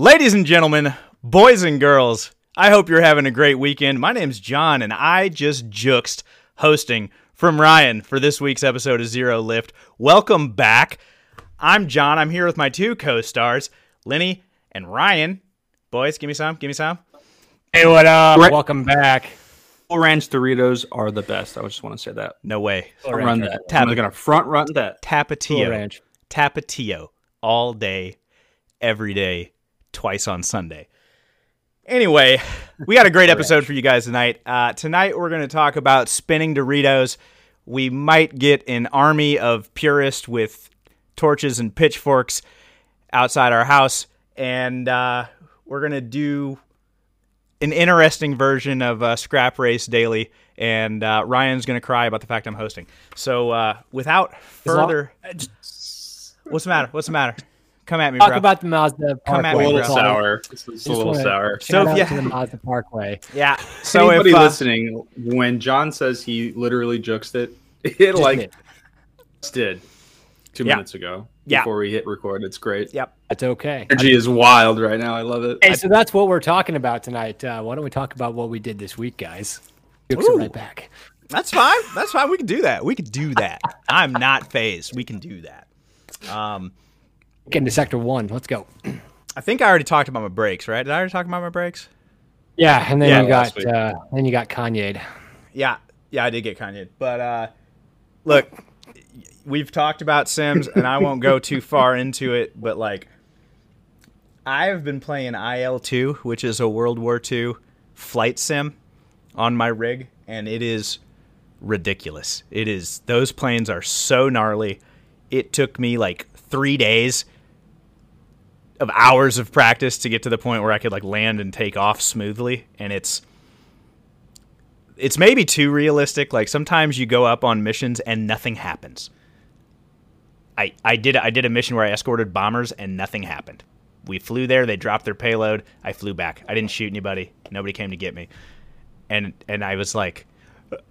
Ladies and gentlemen, boys and girls, I hope you're having a great weekend. My name's John, and I just juxed hosting from Ryan for this week's episode of Zero Lift. Welcome back. I'm John. I'm here with my two co-stars, Lenny and Ryan. Boys, give me some. Give me some. Hey, what up? Welcome back. Full Ranch Doritos are the best. I just want to say that. No way. Run that. I'm going to front run that. Tapatio. Tapatio. All day, every day. Twice on Sunday. Anyway, we got a great episode for you guys tonight. Tonight we're going to talk about spinning Doritos. We might get an army of purists with torches and pitchforks outside our house, and we're going to do an interesting version of Scrap Race Daily, and Ryan's going to cry about the fact I'm hosting. So without further... What's the matter? What's the matter? Come at me, Talk about the Mazda Parkway. Come at me, bro. It's a little sour. So, yeah. The Mazda Parkway. Yeah. So anybody listening, when John says he literally jukes it like did 2 minutes ago before we hit record. It's great. Yep. That's okay. Energy is wild right now. I love it. Hey, so that's what we're talking about tonight. Why don't we talk about what we did this week, guys? Jukes it right back. That's fine. That's fine. We can do that. We can do that. I'm not phased. We can do that. Get into sector one. Let's go. I think I already talked about my breaks, right? Did I already talk about my breaks? Yeah, and then you got Kanye'd. Yeah, I did get Kanye'd. But look, we've talked about Sims, and I won't go too far into it. But like, I've been playing IL-2, which is a World War II flight sim, on my rig, and it is ridiculous. It is. Those planes are so gnarly. It took me like 3 days of hours of practice to get to the point where I could like land and take off smoothly. And it's maybe too realistic. Like sometimes you go up on missions and nothing happens. I did a mission where I escorted bombers and nothing happened. We flew there. They dropped their payload. I flew back. I didn't shoot anybody. Nobody came to get me. And I was like,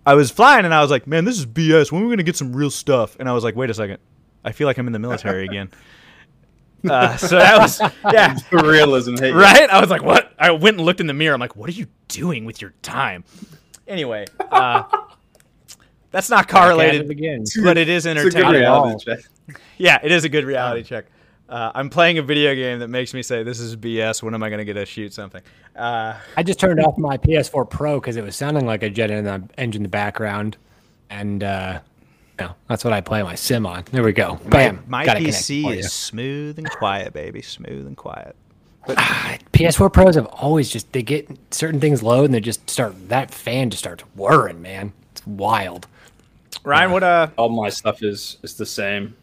I was flying and I was like, man, this is BS. When are we going to get some real stuff? And I was like, wait a second. I feel like I'm in the military again. So that was, yeah. Realism. Hey, right? I was like, what? I went and looked in the mirror. I'm like, what are you doing with your time? Anyway, that's not correlated, but it is entertaining. Yeah, it is a good reality check. I'm playing a video game that makes me say, this is BS. When am I going to get to shoot something? I just turned off my PS4 Pro because it was sounding like a jet engine in the background. And, no, that's what I play my sim on. There we go. Bam. My PC is smooth and quiet, baby. Smooth and quiet. But PS4 Pros have always just, they get certain things low and they just start, that fan just starts whirring, man. It's wild. Ryan, all my stuff is the same.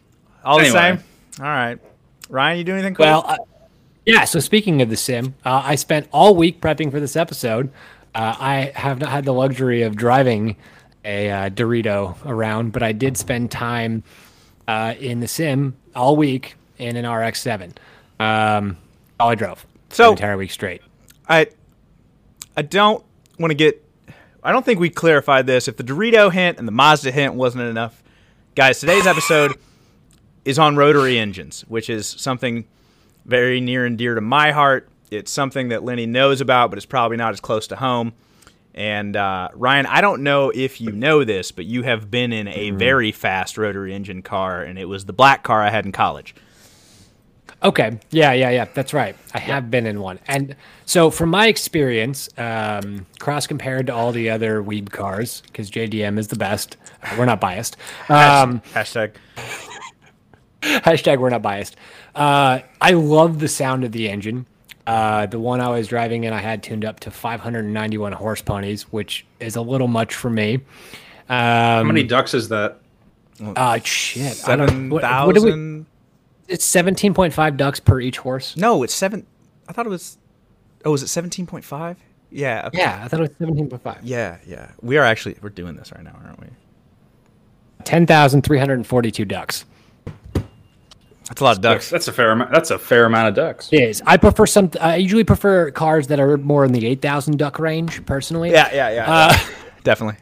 The same? All right. Ryan, you do anything cool? Well, yeah, so speaking of the sim, I spent all week prepping for this episode. I have not had the luxury of driving a Dorito around, but I did spend time in the sim all week in an RX-7. All I drove the entire week straight. I don't want to get... I don't think we clarified this. If the Dorito hint and the Mazda hint wasn't enough, guys, today's episode is on rotary engines, which is something very near and dear to my heart. It's something that Lenny knows about, but it's probably not as close to home. And Ryan, I don't know if you know this, but you have been in a very fast rotary engine car, and it was the black car I had in college. Okay. Yeah. That's right. I have been in one. And so from my experience, cross-compared to all the other weeb cars, because JDM is the best. We're not biased. Hashtag we're not biased. I love the sound of the engine. The one I was driving in, I had tuned up to 591 horse ponies, which is a little much for me. How many ducks is that? 7,000? It's 17.5 ducks per each horse. No, it's 7. I thought it was... Oh, is it 17.5? Yeah. Okay. Yeah, I thought it was 17.5. Yeah. We're doing this right now, aren't we? 10,342 ducks. That's a lot of ducks. That's a fair amount. That's a fair amount of ducks. It is. I usually prefer cars that are more in the 8,000 duck range, personally. Yeah. Definitely.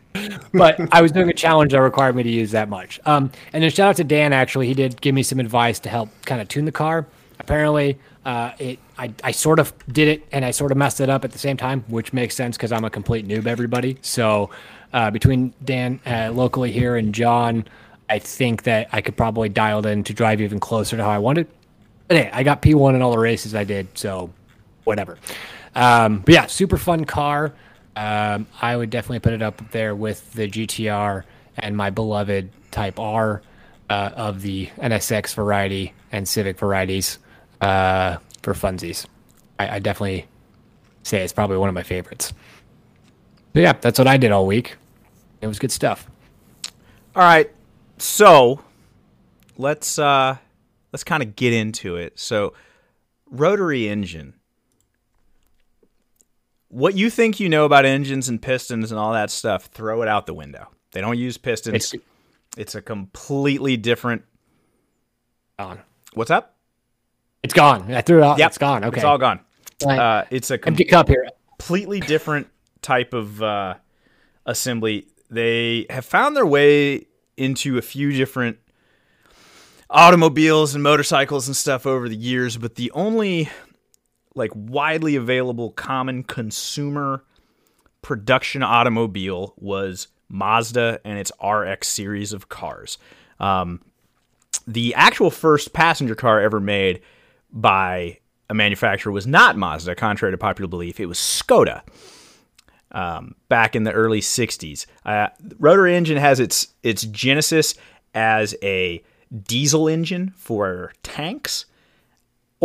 But I was doing a challenge that required me to use that much. And then shout out to Dan. Actually, he did give me some advice to help kind of tune the car. Apparently, I sort of did it and I sort of messed it up at the same time, which makes sense because I'm a complete noob, everybody. So between Dan locally here and John, I think that I could probably dial in to drive even closer to how I wanted. But hey, I got P1 in all the races I did, so whatever. But yeah, super fun car. I would definitely put it up there with the GTR and my beloved Type R of the NSX variety and Civic varieties for funsies. I definitely say it's probably one of my favorites. But yeah, that's what I did all week. It was good stuff. All right, so let's kind of get into it. So, rotary engine. What you think you know about engines and pistons and all that stuff, throw it out the window. They don't use pistons. It's a completely different... Gone. What's up? It's gone. I threw it out. Yep. It's gone. Okay. It's all gone. It's a completely different type of assembly. They have found their way into a few different automobiles and motorcycles and stuff over the years, but the only... like widely available common consumer production automobile was Mazda and its RX series of cars. The actual first passenger car ever made by a manufacturer was not Mazda, contrary to popular belief. It was Skoda back in the early 60s. Rotary engine has its genesis as a diesel engine for tanks,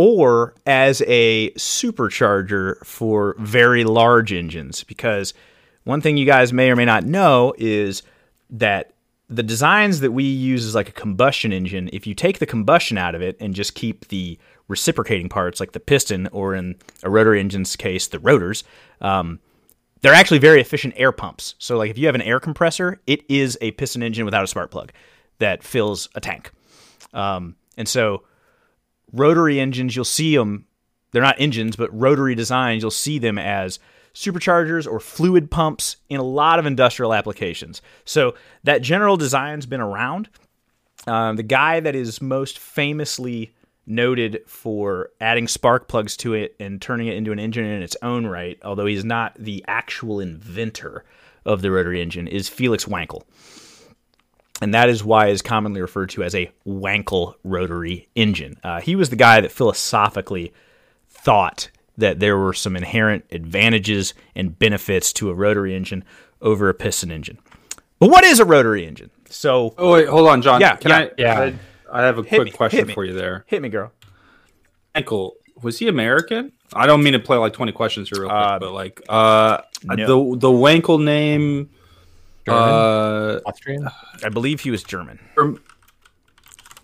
or as a supercharger for very large engines. Because one thing you guys may or may not know is that the designs that we use is like a combustion engine. If you take the combustion out of it and just keep the reciprocating parts, like the piston, or in a rotary engine's case, the rotors, they're actually very efficient air pumps. So like if you have an air compressor, it is a piston engine without a spark plug that fills a tank. And so... rotary engines, you'll see them, they're not engines, but rotary designs, you'll see them as superchargers or fluid pumps in a lot of industrial applications. So that general design's been around. The guy that is most famously noted for adding spark plugs to it and turning it into an engine in its own right, although he's not the actual inventor of the rotary engine, is Felix Wankel. And that is why it's commonly referred to as a Wankel rotary engine. He was the guy that philosophically thought that there were some inherent advantages and benefits to a rotary engine over a piston engine. But what is a rotary engine? So, oh wait, hold on, John. Yeah, I have a quick question for you there. Hit me, girl. Wankel, was he American? I don't mean to play like 20 questions here real quick, but like no. the Wankel name. Austrian? I believe he was German.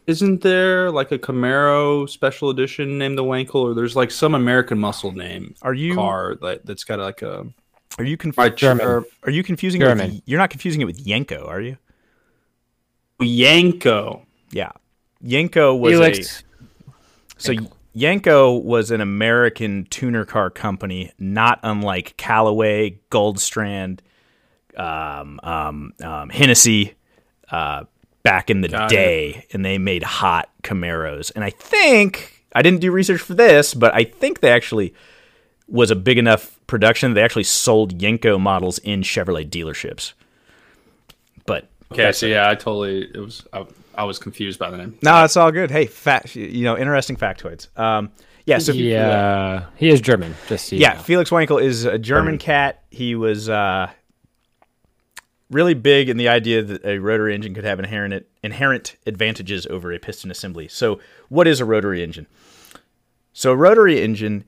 Isn't there like a Camaro special edition named the Wankel, or there's like some American muscle name? Are you car that's got like a? Are you confusing German? You're not confusing it with Yenko, are you? Yenko, yeah. Yenko was Yenko was an American tuner car company, not unlike Callaway, Goldstrand, Hennessey back in the day, and they made hot Camaros. And I think, I didn't do research for this, but I think they actually was a big enough production. They actually sold Yenko models in Chevrolet dealerships. But okay, so yeah, I was confused by the name. No, it's all good. Hey, interesting factoids. Yeah, so he is German. Felix Wankel is a German cat. He was really big in the idea that a rotary engine could have inherent advantages over a piston assembly. So what is a rotary engine? So a rotary engine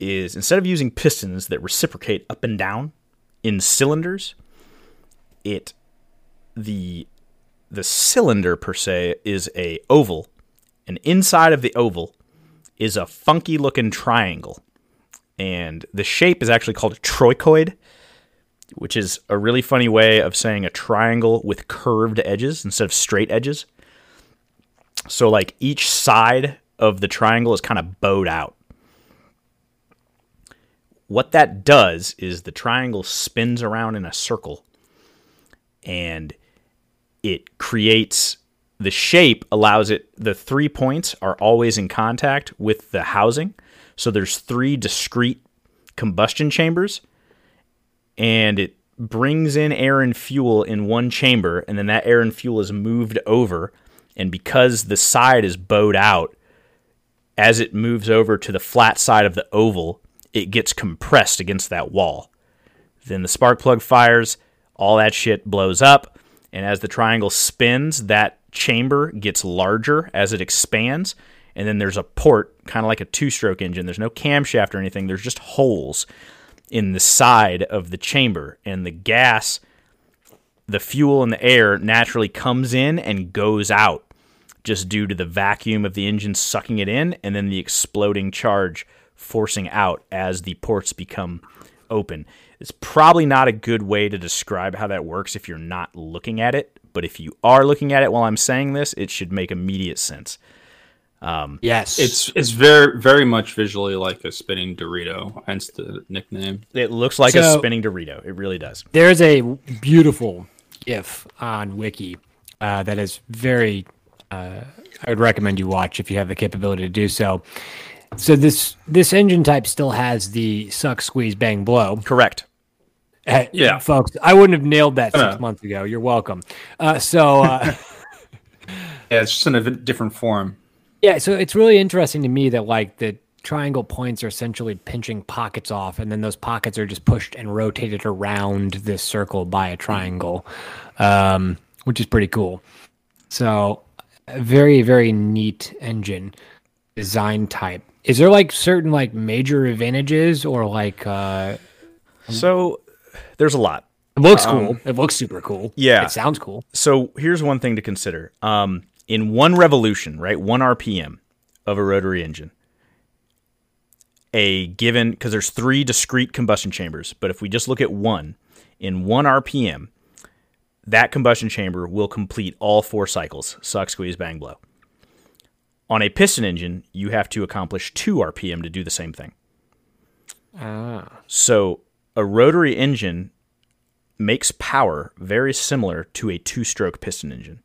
is, instead of using pistons that reciprocate up and down in cylinders, the cylinder per se is a oval, and inside of the oval is a funky looking triangle. And the shape is actually called a trochoid, which is a really funny way of saying a triangle with curved edges instead of straight edges. So like each side of the triangle is kind of bowed out. What that does is the triangle spins around in a circle, and it creates the shape allows it, the 3 points are always in contact with the housing. So there's three discrete combustion chambers, and it brings in air and fuel in one chamber, and then that air and fuel is moved over. And because the side is bowed out, as it moves over to the flat side of the oval, it gets compressed against that wall. Then the spark plug fires, all that shit blows up, and as the triangle spins, that chamber gets larger as it expands, and then there's a port, kind of like a two-stroke engine. There's no camshaft or anything. There's just holes in the side of the chamber, and the gas, the fuel and the air naturally comes in and goes out just due to the vacuum of the engine sucking it in, and then the exploding charge forcing out as the ports become open. It's probably not a good way to describe how that works if you're not looking at it, but if you are looking at it while I'm saying this, it should make immediate sense. Yes, it's very, very much visually like a spinning Dorito, hence the nickname. It looks like a spinning Dorito. It really does. There's a beautiful GIF on Wiki that is very. I would recommend you watch if you have the capability to do so. So this engine type still has the suck, squeeze, bang, blow. Correct. Yeah, folks, I wouldn't have nailed that 6 months ago. You're welcome. Yeah, it's just in a different form. Yeah, so it's really interesting to me that like the triangle points are essentially pinching pockets off, and then those pockets are just pushed and rotated around this circle by a triangle, which is pretty cool. So a very, very neat engine design type. Is there like certain like major advantages or like... So there's a lot. It looks cool. It looks super cool. Yeah. It sounds cool. So here's one thing to consider. In one revolution, right, one RPM of a rotary engine, a given, because there's three discrete combustion chambers, but if we just look at one, in one RPM, that combustion chamber will complete all four cycles, suck, squeeze, bang, blow. On a piston engine, you have to accomplish 2 RPM to do the same thing. So a rotary engine makes power very similar to a two-stroke piston engine.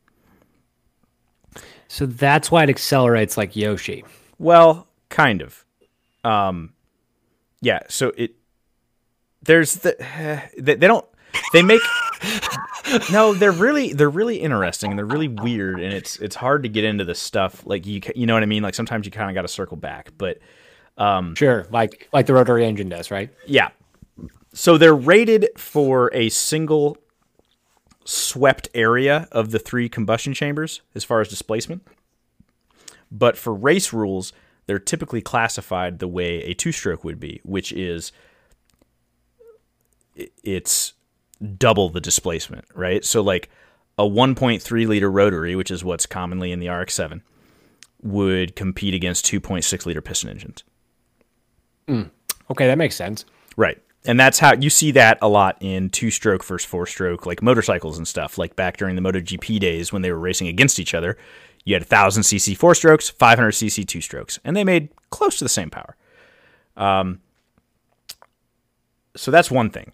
So that's why it accelerates like Yoshi. Well, kind of. Yeah, so it... There's the... they don't... They make... No, they're really interesting, and they're really weird, and it's hard to get into this stuff. Like, you know what I mean? Like, sometimes you kind of got to circle back, but... sure, like the rotary engine does, right? Yeah. So they're rated for a single... swept area of the three combustion chambers as far as displacement, but for race rules they're typically classified the way a two-stroke would be, which is it's double the displacement, right? So like a 1.3 liter rotary, which is what's commonly in the RX-7, would compete against 2.6 liter piston engines. Okay, that makes sense, right? And that's how you see that a lot in two-stroke versus four-stroke, like motorcycles and stuff. Like back during the MotoGP days when they were racing against each other, you had 1,000cc four-strokes, 500cc two-strokes, and they made close to the same power. So that's one thing.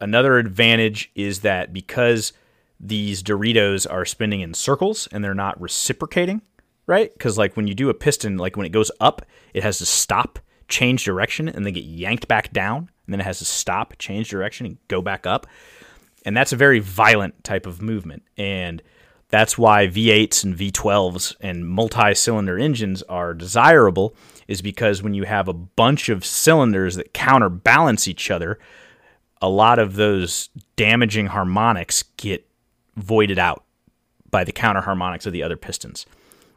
Another advantage is that because these Doritos are spinning in circles and they're not reciprocating, right? Because like when you do a piston, like when it goes up, it has to stop, change direction, and then get yanked back down, and then it has to stop, change direction, and go back up. And that's a very violent type of movement, and that's why V8s and V12s and multi-cylinder engines are desirable, is because when you have a bunch of cylinders that counterbalance each other, a lot of those damaging harmonics get voided out by the counter harmonics of the other pistons.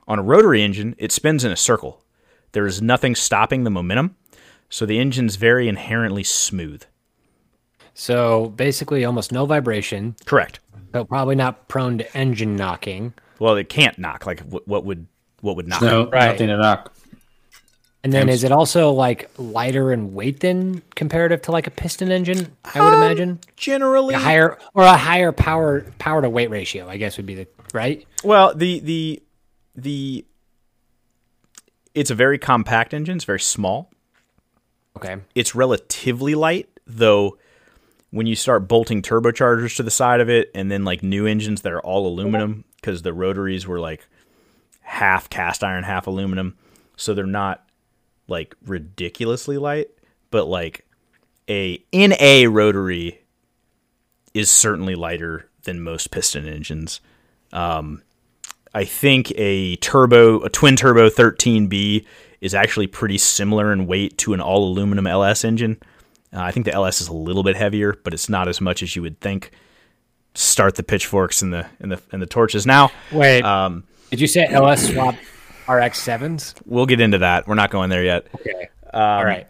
On a rotary engine, it spins in a circle. There is nothing stopping the momentum, so the engine's very inherently smooth. So basically almost no vibration. Correct. So probably not prone to engine knocking. Well, it can't knock. Like, what would knock? No, right. Nothing to knock. And then is it also, like, lighter in weight than comparative to, like, a piston engine, I would imagine? Generally. A higher power-to-weight ratio, I guess would be the... Right? Well, the it's a very compact engine. It's very small. Okay. It's relatively light, though when you start bolting turbochargers to the side of it and then like new engines that are all aluminum because the rotaries were like half cast iron, half aluminum. So they're not like ridiculously light, but like a NA rotary is certainly lighter than most piston engines. I think a twin turbo 13B is actually pretty similar in weight to an all aluminum LS engine. I think the LS is a little bit heavier, but it's not as much as you would think. Start the pitchforks and the torches now. Wait, did you say LS swap RX-7s? We'll get into that. We're not going there yet. Okay. All right.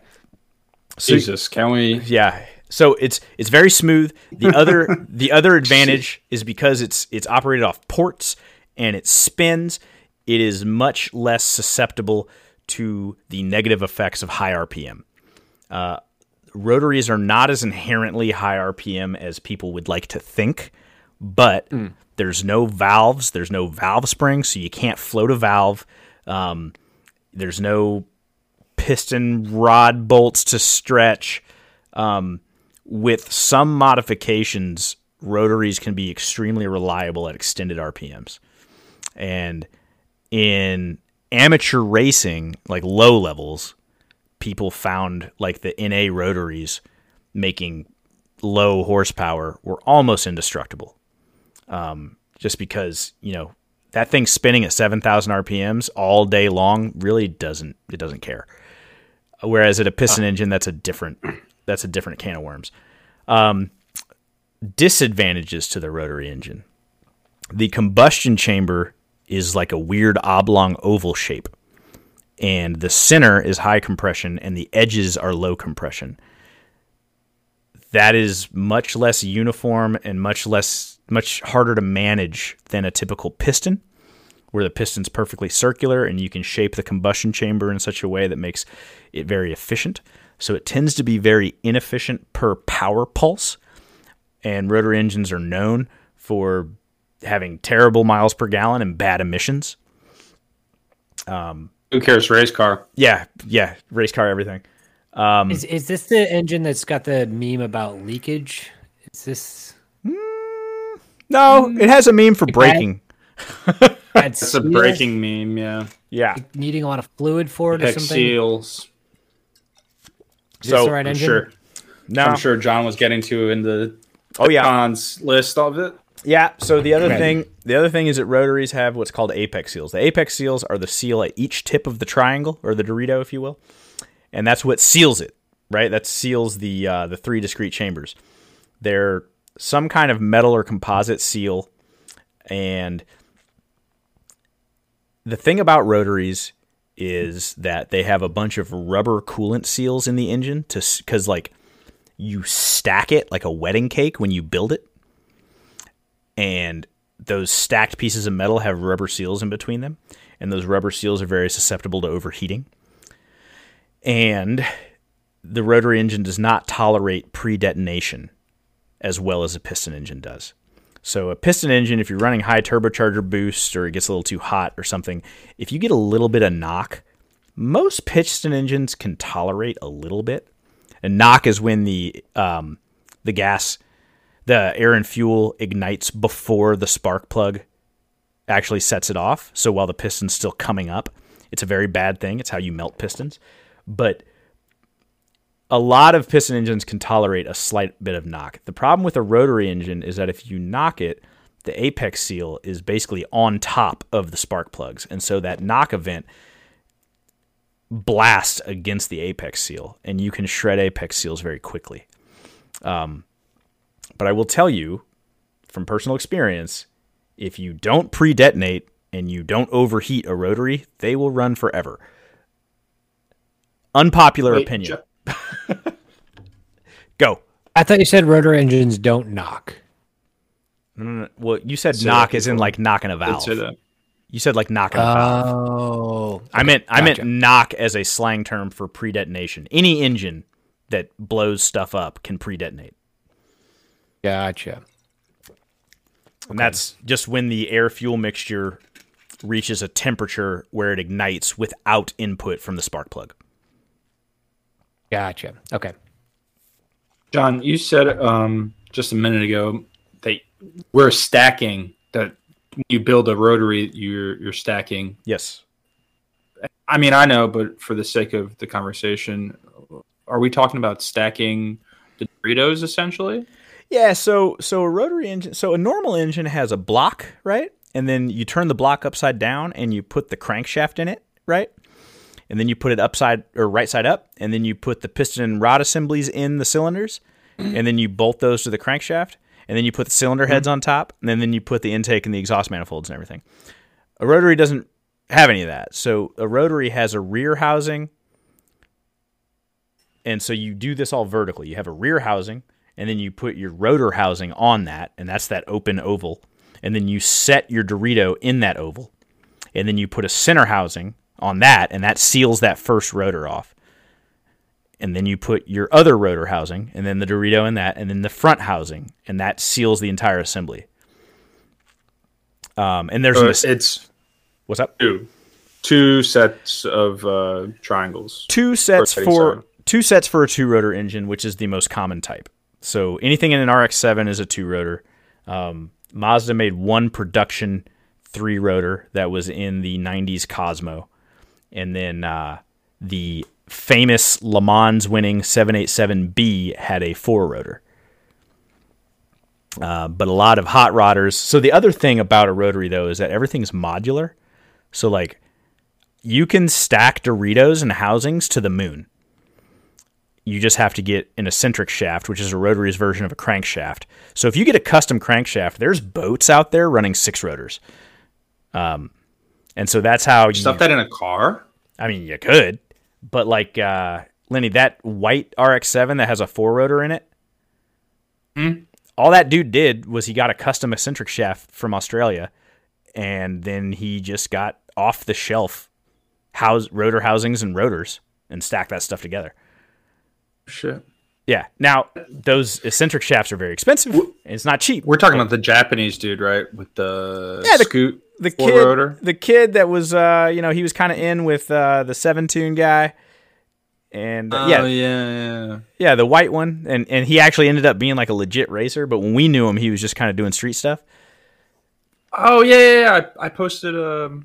So, Jesus, can we? Yeah. So it's very smooth. The other advantage is because it's operated off ports and it spins. It is much less susceptible to the negative effects of high RPM. Rotaries are not as inherently high RPM as people would like to think, but there's no valves. There's no valve spring, so you can't float a valve. There's no piston rod bolts to stretch. With some modifications, rotaries can be extremely reliable at extended RPMs. And in amateur racing, like low levels, people found like the NA rotaries making low horsepower were almost indestructible. Just because, you know, that thing spinning at 7,000 RPMs all day long really doesn't care. Whereas at a piston engine, that's a different can of worms. Disadvantages to the rotary engine. The combustion chamber is like a weird oblong oval shape, and the center is high compression and the edges are low compression. That is much less uniform and much harder to manage than a typical piston, where the piston's perfectly circular and you can shape the combustion chamber in such a way that makes it very efficient. So it tends to be very inefficient per power pulse, and rotary engines are known for having terrible miles per gallon and bad emissions. Who cares? Race car. Yeah. Race car, everything. Is this the engine that's got the meme about leakage? Is this... No, it has a meme for braking. That's a braking meme, yeah. Yeah. Needing a lot of fluid for it or something? Seals. Is this the right engine? Sure. No. I'm sure John was getting to in the John's list of it. Yeah, so the other thing is that rotaries have what's called apex seals. The apex seals are the seal at each tip of the triangle, or the Dorito, if you will, and that's what seals it, right? That seals the three discrete chambers. They're some kind of metal or composite seal, and the thing about rotaries is that they have a bunch of rubber coolant seals in the engine because, like, you stack it like a wedding cake when you build it. And those stacked pieces of metal have rubber seals in between them. And those rubber seals are very susceptible to overheating. And the rotary engine does not tolerate pre-detonation as well as a piston engine does. So a piston engine, if you're running high turbocharger boost or it gets a little too hot or something, if you get a little bit of knock, most piston engines can tolerate a little bit. And knock is when the air and fuel ignites before the spark plug actually sets it off. So while the piston's still coming up, it's a very bad thing. It's how you melt pistons. But a lot of piston engines can tolerate a slight bit of knock. The problem with a rotary engine is that if you knock it, the apex seal is basically on top of the spark plugs. And so that knock event blasts against the apex seal, and you can shred apex seals very quickly. But I will tell you from personal experience, if you don't pre-detonate and you don't overheat a rotary, they will run forever. Unpopular opinion. Go. I thought you said rotor engines don't knock. No. Well, you said so knock as in like knocking a valve. You said like knocking a valve. Oh. Okay. I meant knock as a slang term for pre-detonation. Any engine that blows stuff up can pre-detonate. Gotcha. And that's just when the air-fuel mixture reaches a temperature where it ignites without input from the spark plug. Gotcha. Okay. John, you said just a minute ago that we're stacking the you build a rotary, you're stacking. Yes. I mean, I know, but for the sake of the conversation, are we talking about stacking the Doritos essentially? Yeah. So a rotary engine, so a normal engine has a block, right? And then you turn the block upside down and you put the crankshaft in it, right? And then you put it upside or right side up, and then you put the piston and rod assemblies in the cylinders, and then you bolt those to the crankshaft, and then you put the cylinder heads on top, and then you put the intake and the exhaust manifolds and everything. A rotary doesn't have any of that. So a rotary has a rear housing, and so you do this all vertically. You have a rear housing, and then you put your rotor housing on that, and that's that open oval, and then you set your Dorito in that oval, and then you put a center housing on that, and that seals that first rotor off. And then you put your other rotor housing, and then the Dorito in that, and then the front housing, and that seals the entire assembly. And there's it's what's up? Two sets of triangles. Two sets for a two-rotor engine, which is the most common type. So anything in an RX-7 is a two-rotor. Mazda made one production three-rotor that was in the 90s Cosmo. And then the famous Le Mans winning 787B had a four-rotor. But a lot of hot rodders. So the other thing about a rotary, though, is that everything's modular. So, like, you can stack Doritos and housings to the moon. You just have to get an eccentric shaft, which is a rotary's version of a crankshaft. So if you get a custom crankshaft, there's boats out there running six rotors. And so that's how you stuff that in a car. I mean, you could, but like Lenny, that white RX-7 that has a four rotor in it. All that dude did was he got a custom eccentric shaft from Australia, and then he just got off the shelf rotor housings and rotors and stacked that stuff together. Shit. Yeah. Now those eccentric shafts are very expensive. It's not cheap. We're talking about the Japanese dude, right? With the scoot. The kid that was, he was kind of in with the 7-tune guy, and the white one, and he actually ended up being like a legit racer. But when we knew him, he was just kind of doing street stuff. Oh yeah. I posted a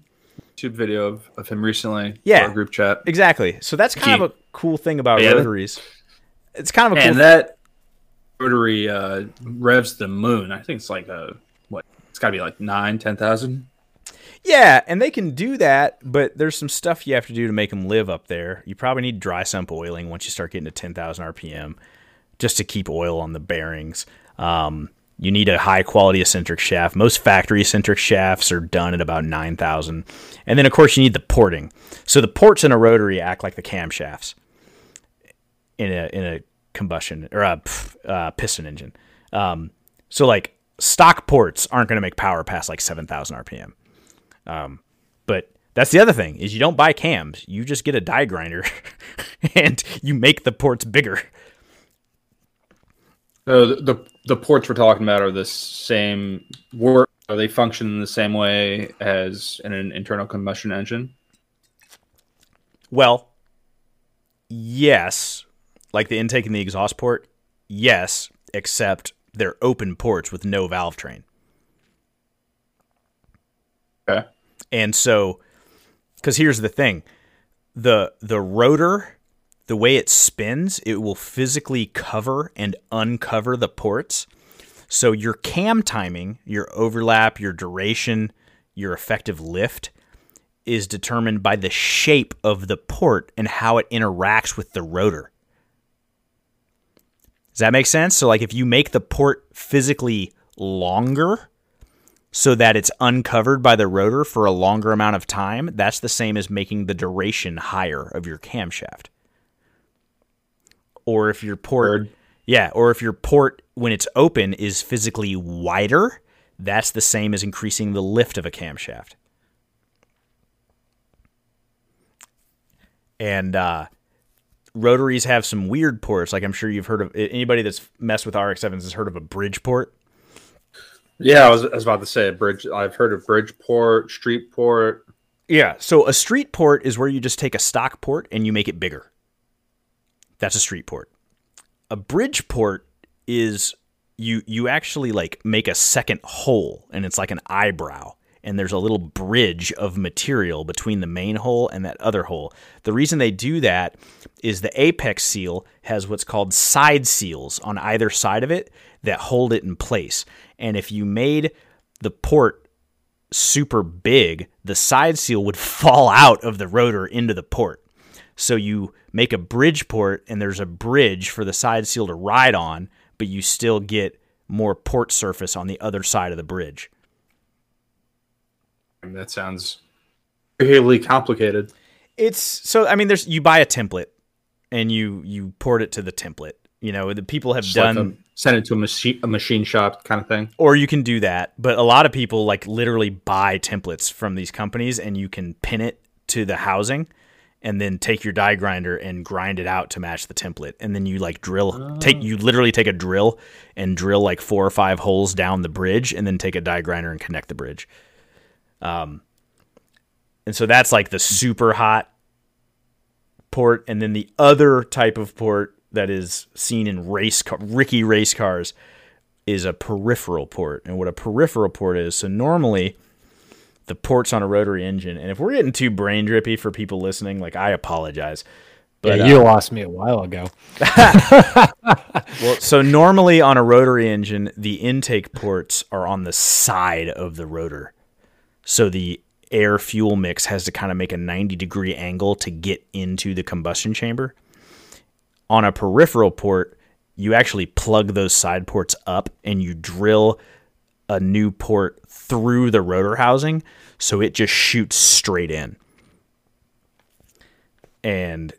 YouTube video of him recently. Yeah, for our group chat. Exactly. So that's kind of a cool thing about rotaries. It's kind of a cool that rotary revs the moon. I think it's like it's got to be like 9,000-10,000. Yeah, and they can do that, but there's some stuff you have to do to make them live up there. You probably need dry sump oiling once you start getting to 10,000 RPM just to keep oil on the bearings. You need a high-quality eccentric shaft. Most factory eccentric shafts are done at about 9,000. And then, of course, you need the porting. So the ports in a rotary act like the camshafts in a combustion or a piston engine. So, like, stock ports aren't going to make power past like 7,000 RPM. But that's the other thing is you don't buy cams. You just get a die grinder and you make the ports bigger. So the ports we're talking about are the same work. Are they functioning the same way as in an internal combustion engine? Well, yes. Like the intake and the exhaust port. Yes. Except they're open ports with no valve train. Okay. And so, because here's the thing, the rotor, the way it spins, it will physically cover and uncover the ports. So your cam timing, your overlap, your duration, your effective lift is determined by the shape of the port and how it interacts with the rotor. Does that make sense? So, like, if you make the port physically longer so that it's uncovered by the rotor for a longer amount of time, that's the same as making the duration higher of your camshaft. Or if your port, when it's open is physically wider, that's the same as increasing the lift of a camshaft. And, rotaries have some weird ports. Like, I'm sure you've heard of, anybody that's messed with RX-7s has heard of a bridge port. Yeah, I was about to say a bridge. I've heard of bridge port, street port. Yeah, so a street port is where you just take a stock port and you make it bigger. That's a street port. A bridge port is you actually like make a second hole, and it's like an eyebrow, and there's a little bridge of material between the main hole and that other hole. The reason they do that is the apex seal has what's called side seals on either side of it that hold it in place. And if you made the port super big, the side seal would fall out of the rotor into the port. So you make a bridge port, and there's a bridge for the side seal to ride on, but you still get more port surface on the other side of the bridge. That sounds really complicated. It's so, I mean, there's, you buy a template and you port it to the template. You know, the people have just done like send it to a machine shop kind of thing. Or you can do that, but a lot of people like literally buy templates from these companies, and you can pin it to the housing and then take your die grinder and grind it out to match the template. And then you like take a drill and drill like 4 or 5 holes down the bridge, and then take a die grinder and connect the bridge. And so that's like the super hot port. And then the other type of port that is seen in race cars is a peripheral port. And what a peripheral port is, so normally the ports on a rotary engine, and if we're getting too brain drippy for people listening, like, I apologize, but you lost me a while ago. Well, so normally on a rotary engine, the intake ports are on the side of the rotor. So the air fuel mix has to kind of make a 90-degree angle to get into the combustion chamber. On a peripheral port, you actually plug those side ports up, and you drill a new port through the rotor housing, so it just shoots straight in. And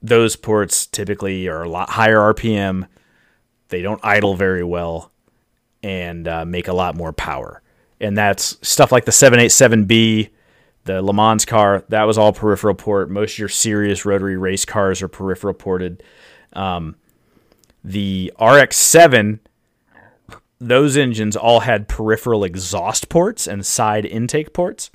those ports typically are a lot higher RPM. They don't idle very well, and make a lot more power. And that's stuff like the 787B, the Le Mans car, that was all peripheral port. Most of your serious rotary race cars are peripheral ported. The RX-7, those engines all had peripheral exhaust ports and side intake ports.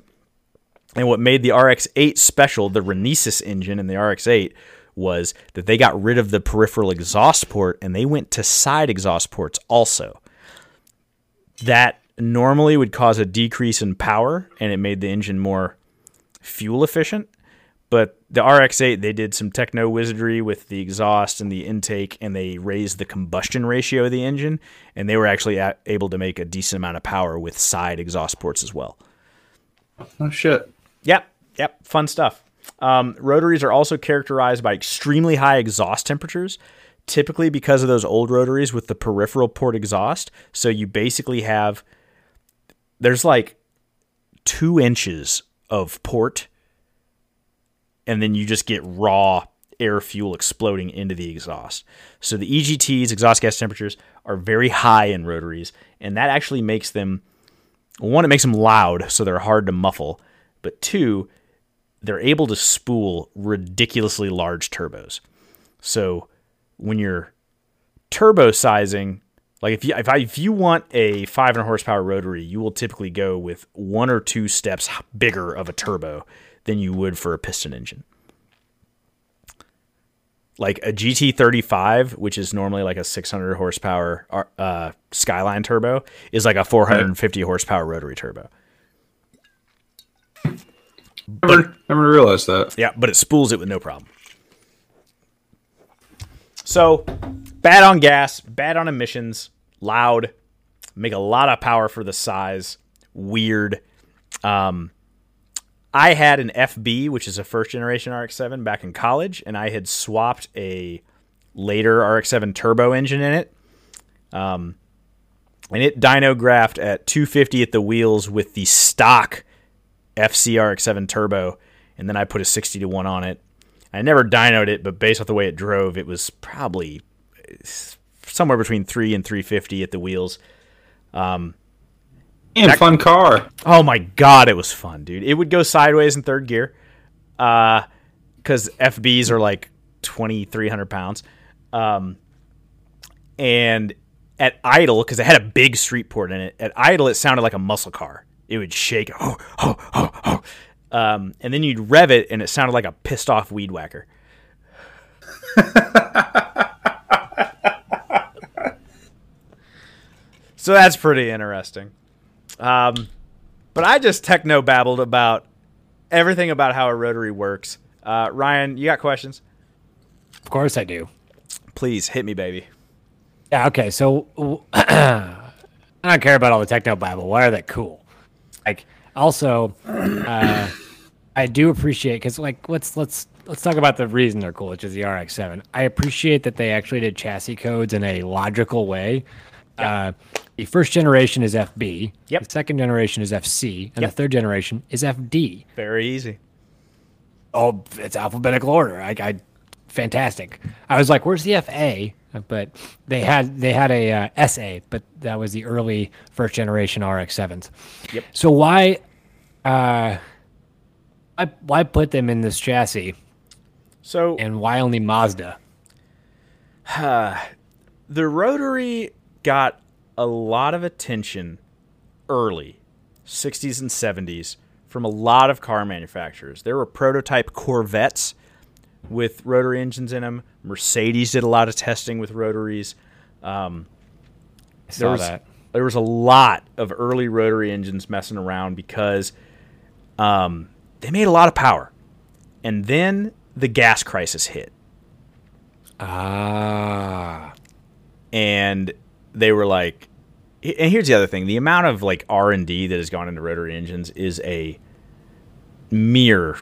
And what made the RX-8 special, the Renesis engine and the RX-8, was that they got rid of the peripheral exhaust port, and they went to side exhaust ports also. That normally would cause a decrease in power, and it made the engine more fuel efficient. But the RX-8, they did some techno wizardry with the exhaust and the intake, and they raised the combustion ratio of the engine, and they were actually able to make a decent amount of power with side exhaust ports as well. Oh, shit. Yep. Fun stuff. Rotaries are also characterized by extremely high exhaust temperatures, typically because of those old rotaries with the peripheral port exhaust. So you basically have... There's like 2 inches of port, and then you just get raw air fuel exploding into the exhaust. So the EGTs, exhaust gas temperatures, are very high in rotaries, and that actually makes them, one, it makes them loud, so they're hard to muffle, but two, they're able to spool ridiculously large turbos. So when you're turbo sizing, like if you want a 5.5 horsepower rotary, you will typically go with 1 or 2 steps bigger of a turbo than you would for a piston engine. Like a GT35, which is normally like a 600 horsepower Skyline turbo, is like a 450 horsepower rotary turbo. Never realized that. Yeah, but it spools it with no problem. So, bad on gas, bad on emissions, loud, make a lot of power for the size, weird. I had an FB, which is a first-generation RX-7, back in college, and I had swapped a later RX-7 turbo engine in it. And it dyno-graphed at 250 at the wheels with the stock FC RX-7 turbo, and then I put a 60-to-1 on it. I never dynoed it, but based off the way it drove, it was probably somewhere between 3 and 350 at the wheels. Fun car. Oh, my God, it was fun, dude. It would go sideways in third gear because FBs are like 2,300 pounds. And at idle, because it had a big street port in it, at idle it sounded like a muscle car. It would shake. Oh, oh, oh, oh. And then you'd rev it, and it sounded like a pissed off weed whacker. So that's pretty interesting. But I just techno-babbled about everything about how a rotary works. Ryan, you got questions? Of course I do. Please, hit me, baby. Yeah, okay, so I don't care about all the techno-babble. Why are they cool? Like, also, I do appreciate, because, like, let's talk about the reason they're cool, which is the RX-7. I appreciate that they actually did chassis codes in a logical way. Yeah. The first generation is FB. Yep. The second generation is FC, and the third generation is FD. Very easy. Oh, it's alphabetical order. I fantastic. I was like, "Where's the FA?" But they had a SA, but that was the early first generation RX-7s. Yep. So why put them in this chassis? So and why only Mazda? The rotary got a lot of attention early, 60s and 70s, from a lot of car manufacturers. There were prototype Corvettes with rotary engines in them. Mercedes did a lot of testing with rotaries. There was a lot of early rotary engines messing around because they made a lot of power. And then the gas crisis hit. Ah. And they were like, and here's the other thing. The amount of like R&D that has gone into rotary engines is a mere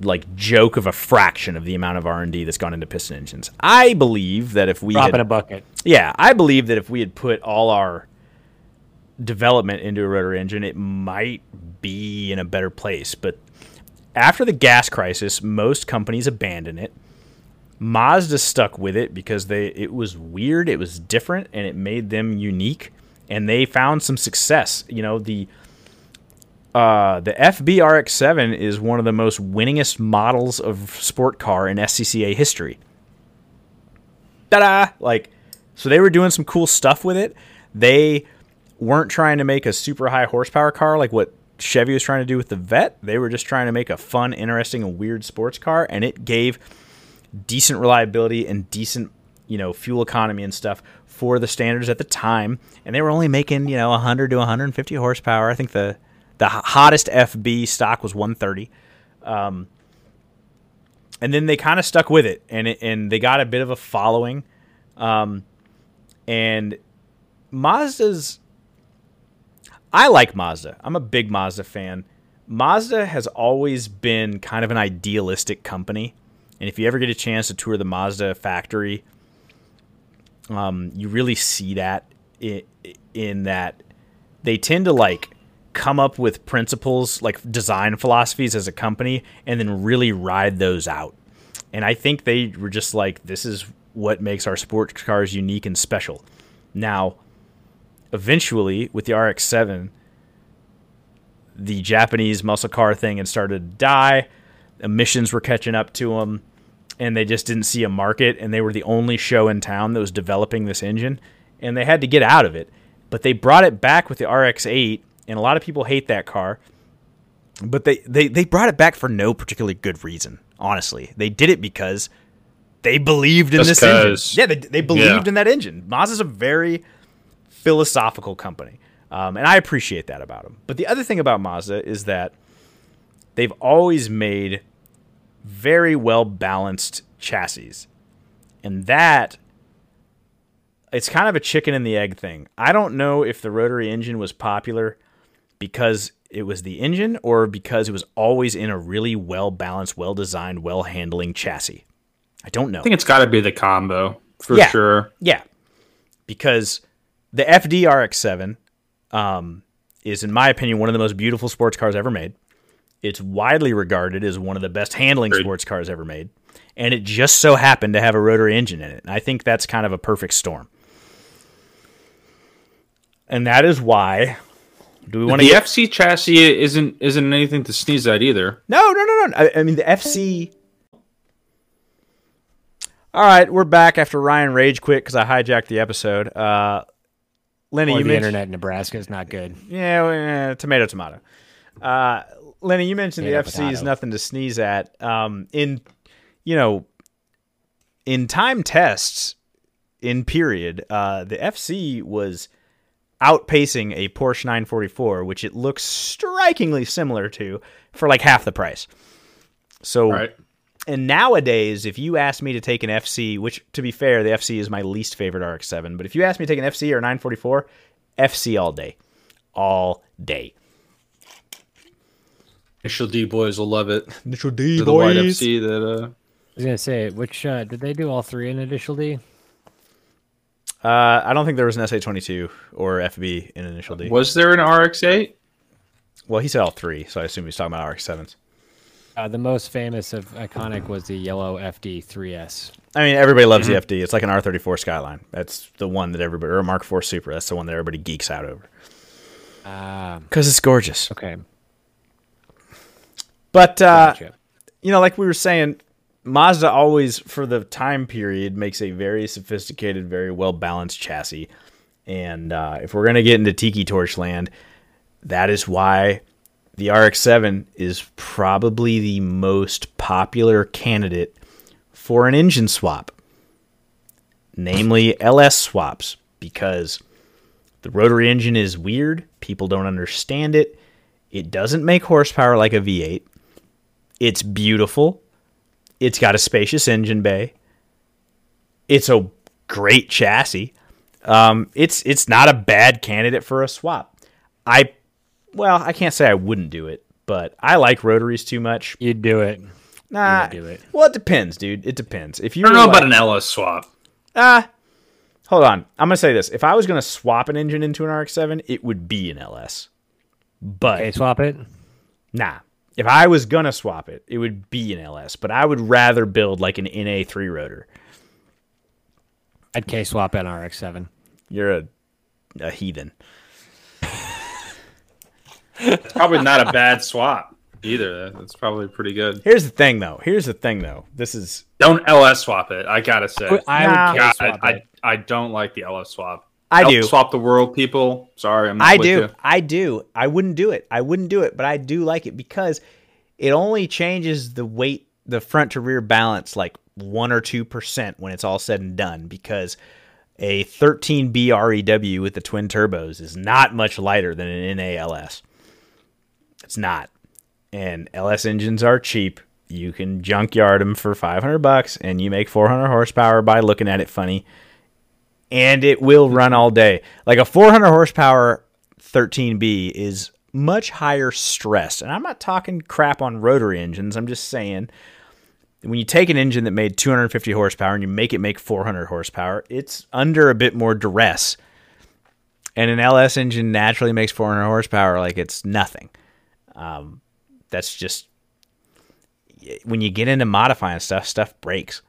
like joke of a fraction of the amount of R&D that's gone into piston engines. I believe that if we drop in a bucket. Yeah, I believe that if we had put all our development into a rotary engine, it might be in a better place. But after the gas crisis, most companies abandoned it. Mazda stuck with it because it was weird, it was different, and it made them unique, and they found some success. You know, the FB RX-7 is one of the most winningest models of sport car in SCCA history. Ta-da! Like, so they were doing some cool stuff with it. They weren't trying to make a super high horsepower car like what Chevy was trying to do with the Vette. They were just trying to make a fun, interesting, and weird sports car, and it gave decent reliability and decent, you know, fuel economy and stuff for the standards at the time. And they were only making, you know, 100 to 150 horsepower. I think the hottest FB stock was 130. And then they kind of stuck with it, and they got a bit of a following. And Mazda's, I like Mazda. I'm a big Mazda fan. Mazda has always been kind of an idealistic company. And if you ever get a chance to tour the Mazda factory, you really see that in that they tend to like come up with principles, like design philosophies as a company, and then really ride those out. And I think they were just like, this is what makes our sports cars unique and special. Now, eventually with the RX-7, the Japanese muscle car thing had started to die. Emissions were catching up to them, and they just didn't see a market, and they were the only show in town that was developing this engine, and they had to get out of it. But they brought it back with the RX-8, and a lot of people hate that car, but they brought it back for no particularly good reason, honestly. They did it because they believed in this engine. Yeah, they believed in that engine. Mazda's a very philosophical company, and I appreciate that about them. But the other thing about Mazda is that they've always made very well-balanced chassis. And that, it's kind of a chicken and the egg thing. I don't know if the rotary engine was popular because it was the engine or because it was always in a really well-balanced, well-designed, well-handling chassis. I don't know. I think it's got to be the combo, for sure. Yeah, because the FD RX-7 is, in my opinion, one of the most beautiful sports cars ever made. It's widely regarded as one of the best handling sports cars ever made. And it just so happened to have a rotary engine in it. And I think that's kind of a perfect storm. And that is why the FC chassis isn't anything to sneeze at either. No. I mean, the FC. All right, we're back after Ryan rage quit because I hijacked the episode. Lenny, you mentioned internet in Nebraska is not good. Yeah, well, tomato. Lenny, you mentioned the FC is nothing to sneeze at. In time tests, the FC was outpacing a Porsche 944, which it looks strikingly similar to, for like half the price. So, right. And nowadays, if you ask me to take an FC, which to be fair, the FC is my least favorite RX-7, but if you ask me to take an FC or 944, FC all day. All day. Initial D boys will love it. Initial D boys. The white FC that. I was gonna say, which did they do all three in Initial D? I don't think there was an SA-22 or FB in Initial D. Was there an RX-8? Well, he said all three, so I assume he's talking about RX-7s. The most famous of iconic was the yellow FD3S. I mean, everybody loves the FD. It's like an R34 Skyline. That's the one that everybody, or a Mark IV Super. That's the one that everybody geeks out over. Because it's gorgeous. Okay. But, gotcha. You know, like we were saying, Mazda always, for the time period, makes a very sophisticated, very well-balanced chassis. And if we're going to get into Tiki Torch land, that is why the RX-7 is probably the most popular candidate for an engine swap, namely LS swaps, because the rotary engine is weird. People don't understand it. It doesn't make horsepower like a V8. It's beautiful. It's got a spacious engine bay. It's a great chassis. It's not a bad candidate for a swap. I can't say I wouldn't do it, but I like rotaries too much. You'd do it. Nah. You'd do it. Well, it depends, dude. It depends. If you I don't know about an LS swap. Hold on. I'm going to say this. If I was going to swap an engine into an RX-7, it would be an LS. But okay, swap it? Nah. If I was going to swap it, it would be an LS, but I would rather build like an NA3 rotor. I'd K-swap an RX-7. You're a heathen. It's probably not a bad swap either. That's probably pretty good. Here's the thing, though. Don't LS swap it, I got to say. I don't like the LS swap. I do. Swap the world, people. Sorry, I'm not with you. I do. I wouldn't do it, but I do like it because it only changes the weight, the front to rear balance, like 1 or 2% when it's all said and done, because a 13B REW with the twin turbos is not much lighter than an NALS. It's not. And LS engines are cheap. You can junkyard them for $500 and you make 400 horsepower by looking at it funny. And it will run all day. Like a 400 horsepower 13B is much higher stress. And I'm not talking crap on rotary engines. I'm just saying when you take an engine that made 250 horsepower and you make it make 400 horsepower, it's under a bit more duress. And an LS engine naturally makes 400 horsepower like it's nothing. That's just when you get into modifying stuff breaks.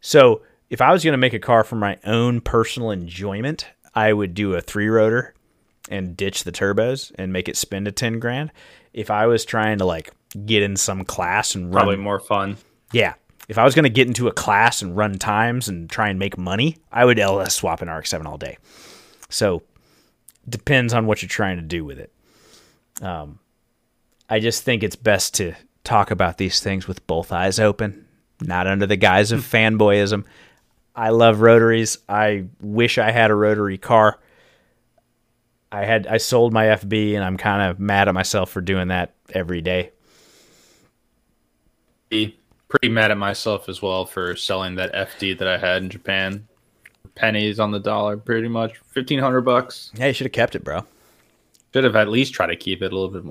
So if I was going to make a car for my own personal enjoyment, I would do a 3-rotor and ditch the turbos and make it spend a $10,000. If I was trying to like get in some class and run, probably more fun. Yeah. If I was going to get into a class and run times and try and make money, I would LS swap an RX-7 all day. So depends on what you're trying to do with it. I just think it's best to talk about these things with both eyes open, not under the guise of fanboyism. I love rotaries. I wish I had a rotary car. I sold my FB, and I'm kind of mad at myself for doing that every day. Pretty mad at myself as well for selling that FD that I had in Japan. Pennies on the dollar, pretty much. $1,500. Yeah, you should have kept it, bro. Should have at least tried to keep it a little bit.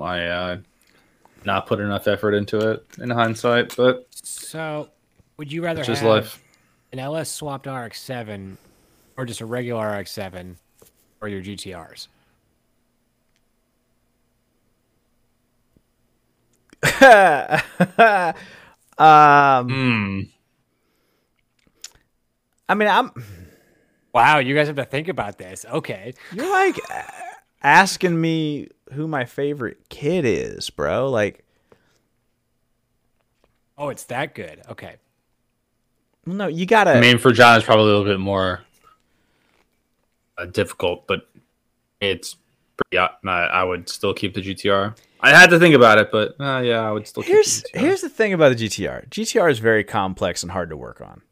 Not put enough effort into it in hindsight, but so would you rather have life. An LS swapped RX-7 or just a regular RX-7 or your GTRs? I mean, wow, you guys have to think about this. Okay. You're like asking me who my favorite kid is, bro. Like, oh, it's that good. Okay. No, you gotta. I mean, for John, it's probably a little bit more difficult, but it's pretty. I would still keep the GTR. I had to think about it, but yeah, I would still keep the GTR. Here's the thing about the GTR. GTR is very complex and hard to work on.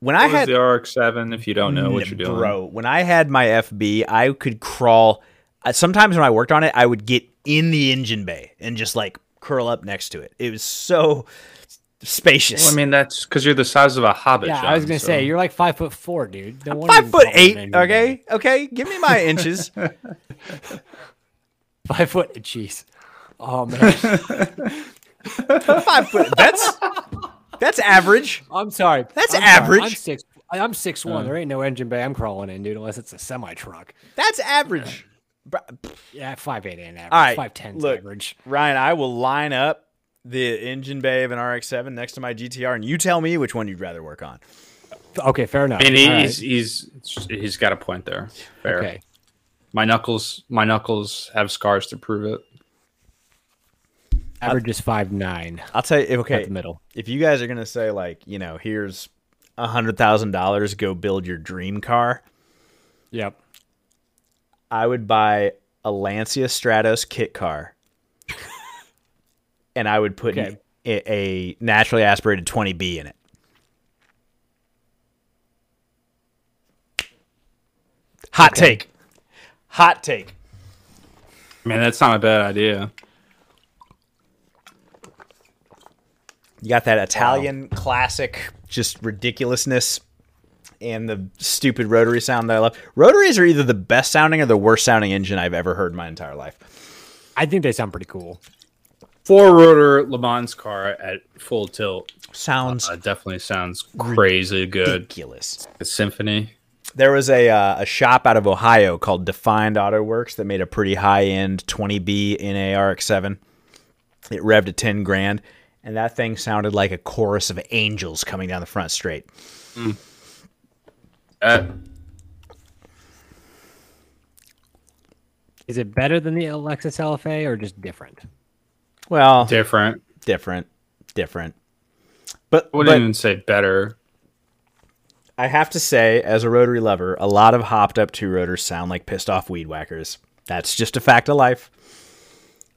What is the RX-7 if you don't know what you're doing? Bro, when I had my FB, I could crawl. Sometimes when I worked on it, I would get in the engine bay and just like curl up next to it. It was so spacious. Well, I mean, that's because you're the size of a hobbit. Yeah, John, I was going to say, you're like 5'4", dude. No, I'm 5'8", okay? Okay, give me my inches. 5 foot, jeez. Oh, man. 5 foot, that's average. I'm sorry. That's average. I'm 6'1". There ain't no engine bay I'm crawling in, dude, unless it's a semi-truck. That's average. Yeah, 5'8" ain't average. All right, 5'10" average. Ryan, I will line up the engine bay of an RX-7 next to my GTR, and you tell me which one you'd rather work on. Okay, fair enough. I mean, he's got a point there. Fair. Okay. My knuckles have scars to prove it. Average is 5'9". I'll tell you. Okay, the middle. If you guys are gonna say like, you know, here's $100,000, go build your dream car. Yep. I would buy a Lancia Stratos kit car, and I would put a naturally aspirated 20B in it. Hot take. Man, that's not a bad idea. You got that Italian classic, just ridiculousness, and the stupid rotary sound that I love. Rotaries are either the best sounding or the worst sounding engine I've ever heard in my entire life. I think they sound pretty cool. Four-rotor Le Mans car at full tilt definitely sounds crazy good. Ridiculous. A symphony. There was a shop out of Ohio called Defined Auto Works that made a pretty high-end 20B in a RX-7. It revved at $10,000, and that thing sounded like a chorus of angels coming down the front straight. Mm. Is it better than the Lexus LFA or just different? Well, different. But I wouldn't even say better. I have to say, as a rotary lover, a lot of hopped up two rotors sound like pissed off weed whackers. That's just a fact of life.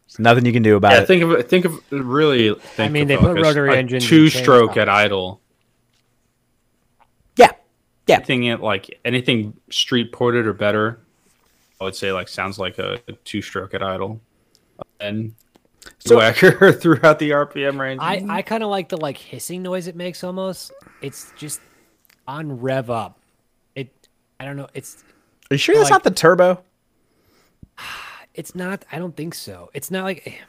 There's nothing you can do about it. Think of I mean, they put rotary engines two-stroke at idle. Yeah. Anything street ported or better, I would say, like, sounds like a two-stroke at idle, and whacker throughout the RPM range. I kind of like the like hissing noise it makes. Almost, it's just on rev up. I don't know. Are you sure that's not the turbo? It's not. I don't think so. It's not like.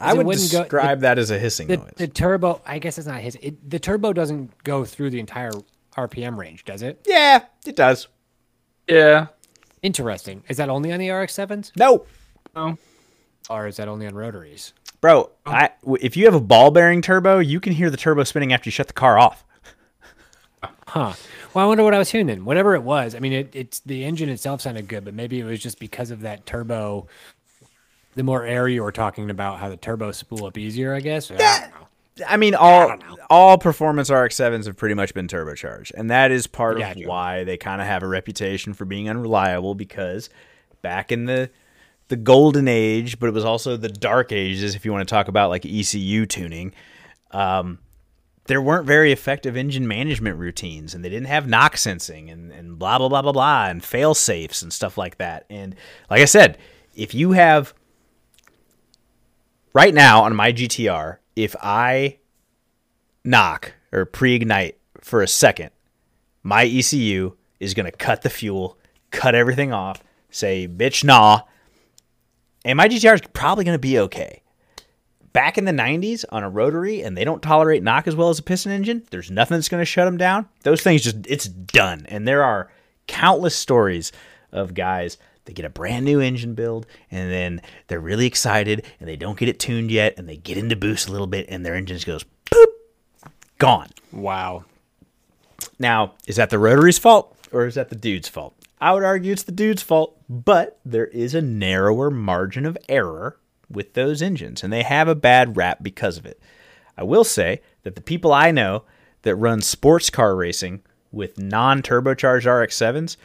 I would describe that as a hissing noise. The turbo, I guess it's not hissing. The turbo doesn't go through the entire RPM range, does it? Yeah, it does. Yeah. Interesting. Is that only on the RX-7s? No. No. Or is that only on rotaries? Bro, if you have a ball bearing turbo, you can hear the turbo spinning after you shut the car off. Huh. Well, I wonder what I was hearing then. Whatever it was, I mean, it's the engine itself sounded good, but maybe it was just because of that turbo. The more air you were talking about, how the turbos spool up easier, I guess. All performance RX-7s have pretty much been turbocharged, and that is part of why they kind of have a reputation for being unreliable. Because back in the golden age, but it was also the dark ages, if you want to talk about like ECU tuning, there weren't very effective engine management routines, and they didn't have knock sensing and blah blah blah blah blah and fail safes and stuff like that. And like I said, if you have right now on my GTR, if I knock or pre-ignite for a second, my ECU is going to cut the fuel, cut everything off, say, bitch, nah. And my GTR is probably going to be okay. Back in the 90s on a rotary, and they don't tolerate knock as well as a piston engine, there's nothing that's going to shut them down. Those things just, it's done. And there are countless stories of guys. They get a brand new engine build, and then they're really excited, and they don't get it tuned yet, and they get into boost a little bit, and their engine just goes, boop, gone. Wow. Now, is that the rotary's fault, or is that the dude's fault? I would argue it's the dude's fault, but there is a narrower margin of error with those engines, and they have a bad rap because of it. I will say that the people I know that run sports car racing with non-turbocharged RX-7s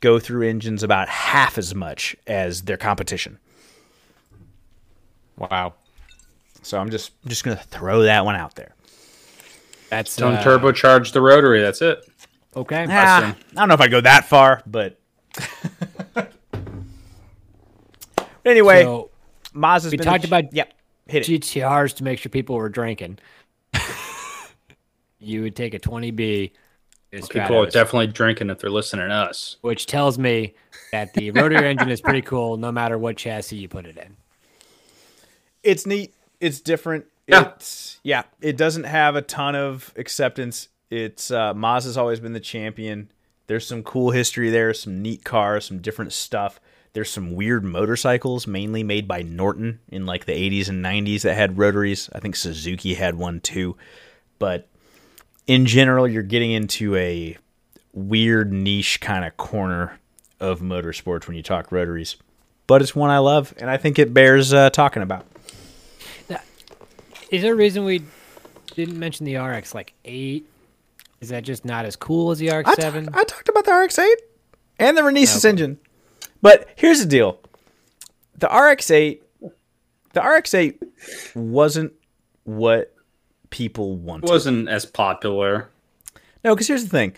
go through engines about half as much as their competition. Wow. So I'm just going to throw that one out there. That's don't turbocharge the rotary. That's it. Okay. Yeah, I don't know if I go that far, but anyway, so Mazda's we been talked about. Yep. Hit it. GTRs to make sure people were drinking. You would take a 20B. People are definitely drinking if they're listening to us. Which tells me that the rotary engine is pretty cool no matter what chassis you put it in. It's neat. It's different. Yeah. It's, yeah. It doesn't have a ton of acceptance. It's Mazda's always been the champion. There's some cool history there, some neat cars, some different stuff. There's some weird motorcycles, mainly made by Norton in like the 80s and 90s that had rotaries. I think Suzuki had one too. But in general, you're getting into a weird niche kind of corner of motorsports when you talk rotaries. But it's one I love, and I think it bears talking about. Now, is there a reason we didn't mention the RX, like 8? Is that just not as cool as the RX-7? I talked about the RX-8 and the Renesis engine. But here's the deal. The RX-8 wasn't what people wanted. It wasn't as popular. No, because here's the thing.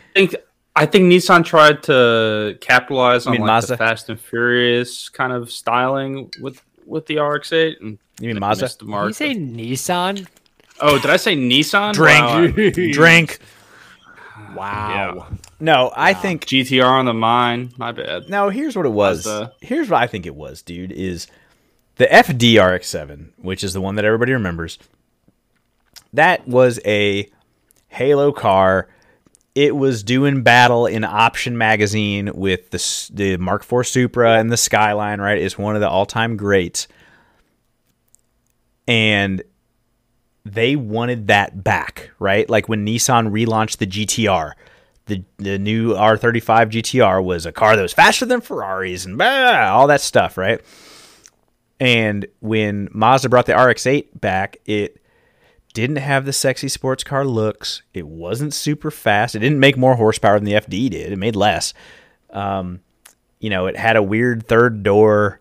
I think Nissan tried to capitalize on like the Fast and Furious kind of styling with the RX-8. And you mean Mazda? Did you say Nissan? Oh, did I say Nissan? Drink. Wow. Yeah. No, I think GTR on the mind. My bad. No, here's what it was. Here's what I think it was, dude, is the FD RX-7, which is the one that everybody remembers. That was a Halo car. It was doing battle in Option magazine with the Mark IV Supra and the Skyline, right? It's one of the all-time greats. And they wanted that back, right? Like when Nissan relaunched the GTR, the new R35 GTR was a car that was faster than Ferraris and blah, all that stuff, right? And when Mazda brought the RX-8 back, it didn't have the sexy sports car looks. It wasn't super fast. It didn't make more horsepower than the FD did. It made less. It had a weird third door.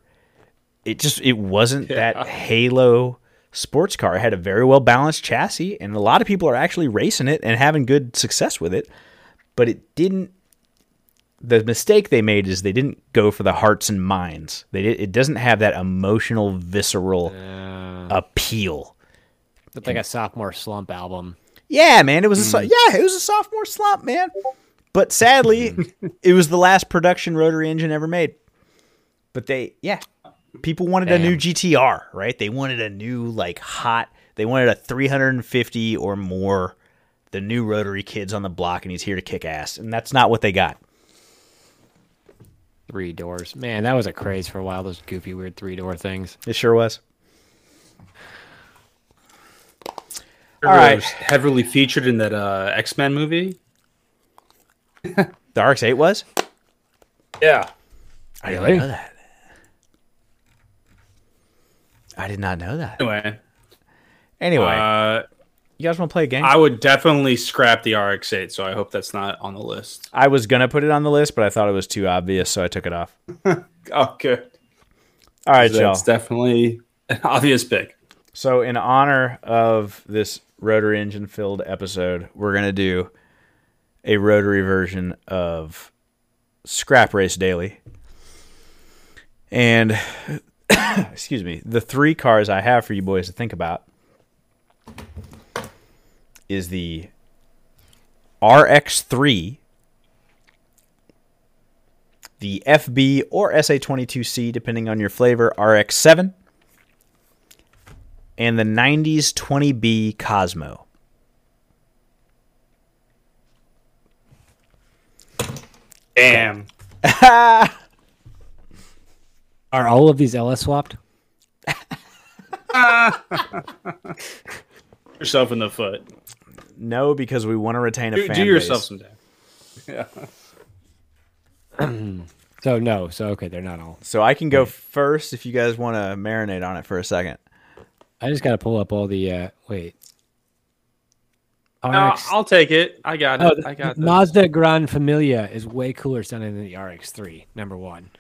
It wasn't that Halo sports car. It had a very well balanced chassis, and a lot of people are actually racing it and having good success with it. But it didn't. The mistake they made is they didn't go for the hearts and minds. It doesn't have that emotional, visceral appeal. It's like a sophomore slump album. Yeah, man, it was a sophomore slump, man. But sadly, it was the last production rotary engine ever made. But people wanted a new GTR, right? They wanted a new, like, hot. They wanted a 350 or more. The new rotary kid's on the block, and he's here to kick ass. And that's not what they got. Three doors, man. That was a craze for a while. Those goofy, weird three-door things. It sure was. All right. Was heavily featured in that X-Men movie. The RX-8 was? Yeah. I didn't know that. I did not know that. Anyway. You guys want to play a game? I would definitely scrap the RX-8, so I hope that's not on the list. I was going to put it on the list, but I thought it was too obvious, so I took it off. Oh, good. All right, y'all. It's definitely an obvious pick. So in honor of this rotary engine-filled episode, we're going to do a rotary version of Scrap Race Daily. And, excuse me, the three cars I have for you boys to think about is the RX-3, the FB or SA-22C, depending on your flavor, RX-7, and the 90s 20B Cosmo. Damn. Are all of these LS swapped? Yourself in the foot. No, because we want to retain a fan base. Do yourself someday. Yeah. So, no. So, okay, they're not all. So, I can go first if you guys want to marinate on it for a second. I just got to pull up all the... wait. RX... I'll take it. I got it. Mazda Gran Familia is way cooler sounding than the RX-3, number one.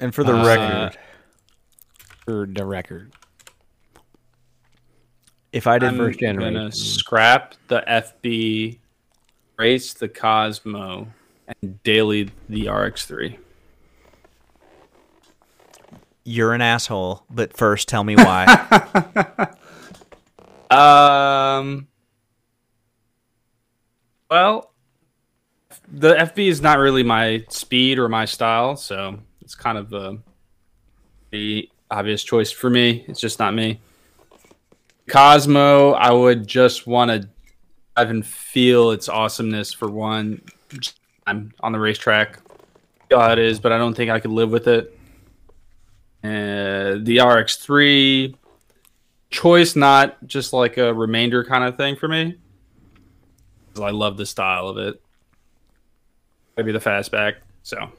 And for the record... If I did first generation, I'm gonna scrap the FB, race the Cosmo, and daily the RX-3. You're an asshole, but first tell me why. Well, the FB is not really my speed or my style, so it's kind of the obvious choice for me. It's just not me. Cosmo, I would just want to dive and feel its awesomeness for one. I'm on the racetrack. I know how it is, but I don't think I could live with it. The RX-3 choice, not just like a remainder kind of thing for me. I love the style of it. Maybe the fastback. So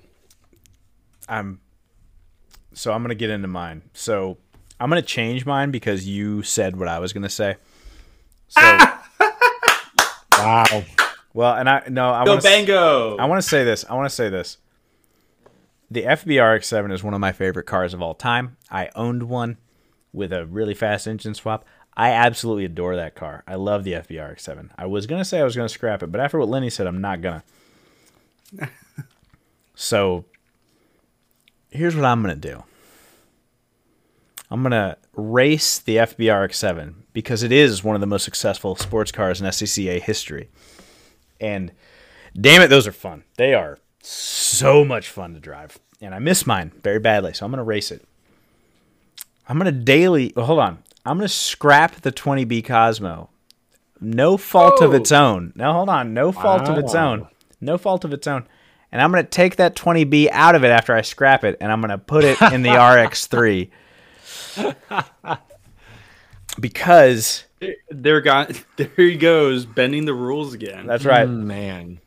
I'm going to get into mine. So I'm going to change mine because you said what I was going to say. So wow. Well, and I want to say this. The FB RX-7 is one of my favorite cars of all time. I owned one with a really fast engine swap. I absolutely adore that car. I love the FB RX-7. I was going to say I was going to scrap it, but after what Lenny said, I'm not going to. So here's what I'm going to do. I'm going to race the FB RX-7 because it is one of the most successful sports cars in SCCA history. And damn it, those are fun. They are so much fun to drive. And I miss mine very badly, so I'm going to race it. I'm going to I'm going to scrap the 20B Cosmo. No fault of its own. No, hold on. No fault of its own. And I'm going to take that 20B out of it after I scrap it, and I'm going to put it in the RX-3. Because there he goes, bending the rules again. That's right. Man.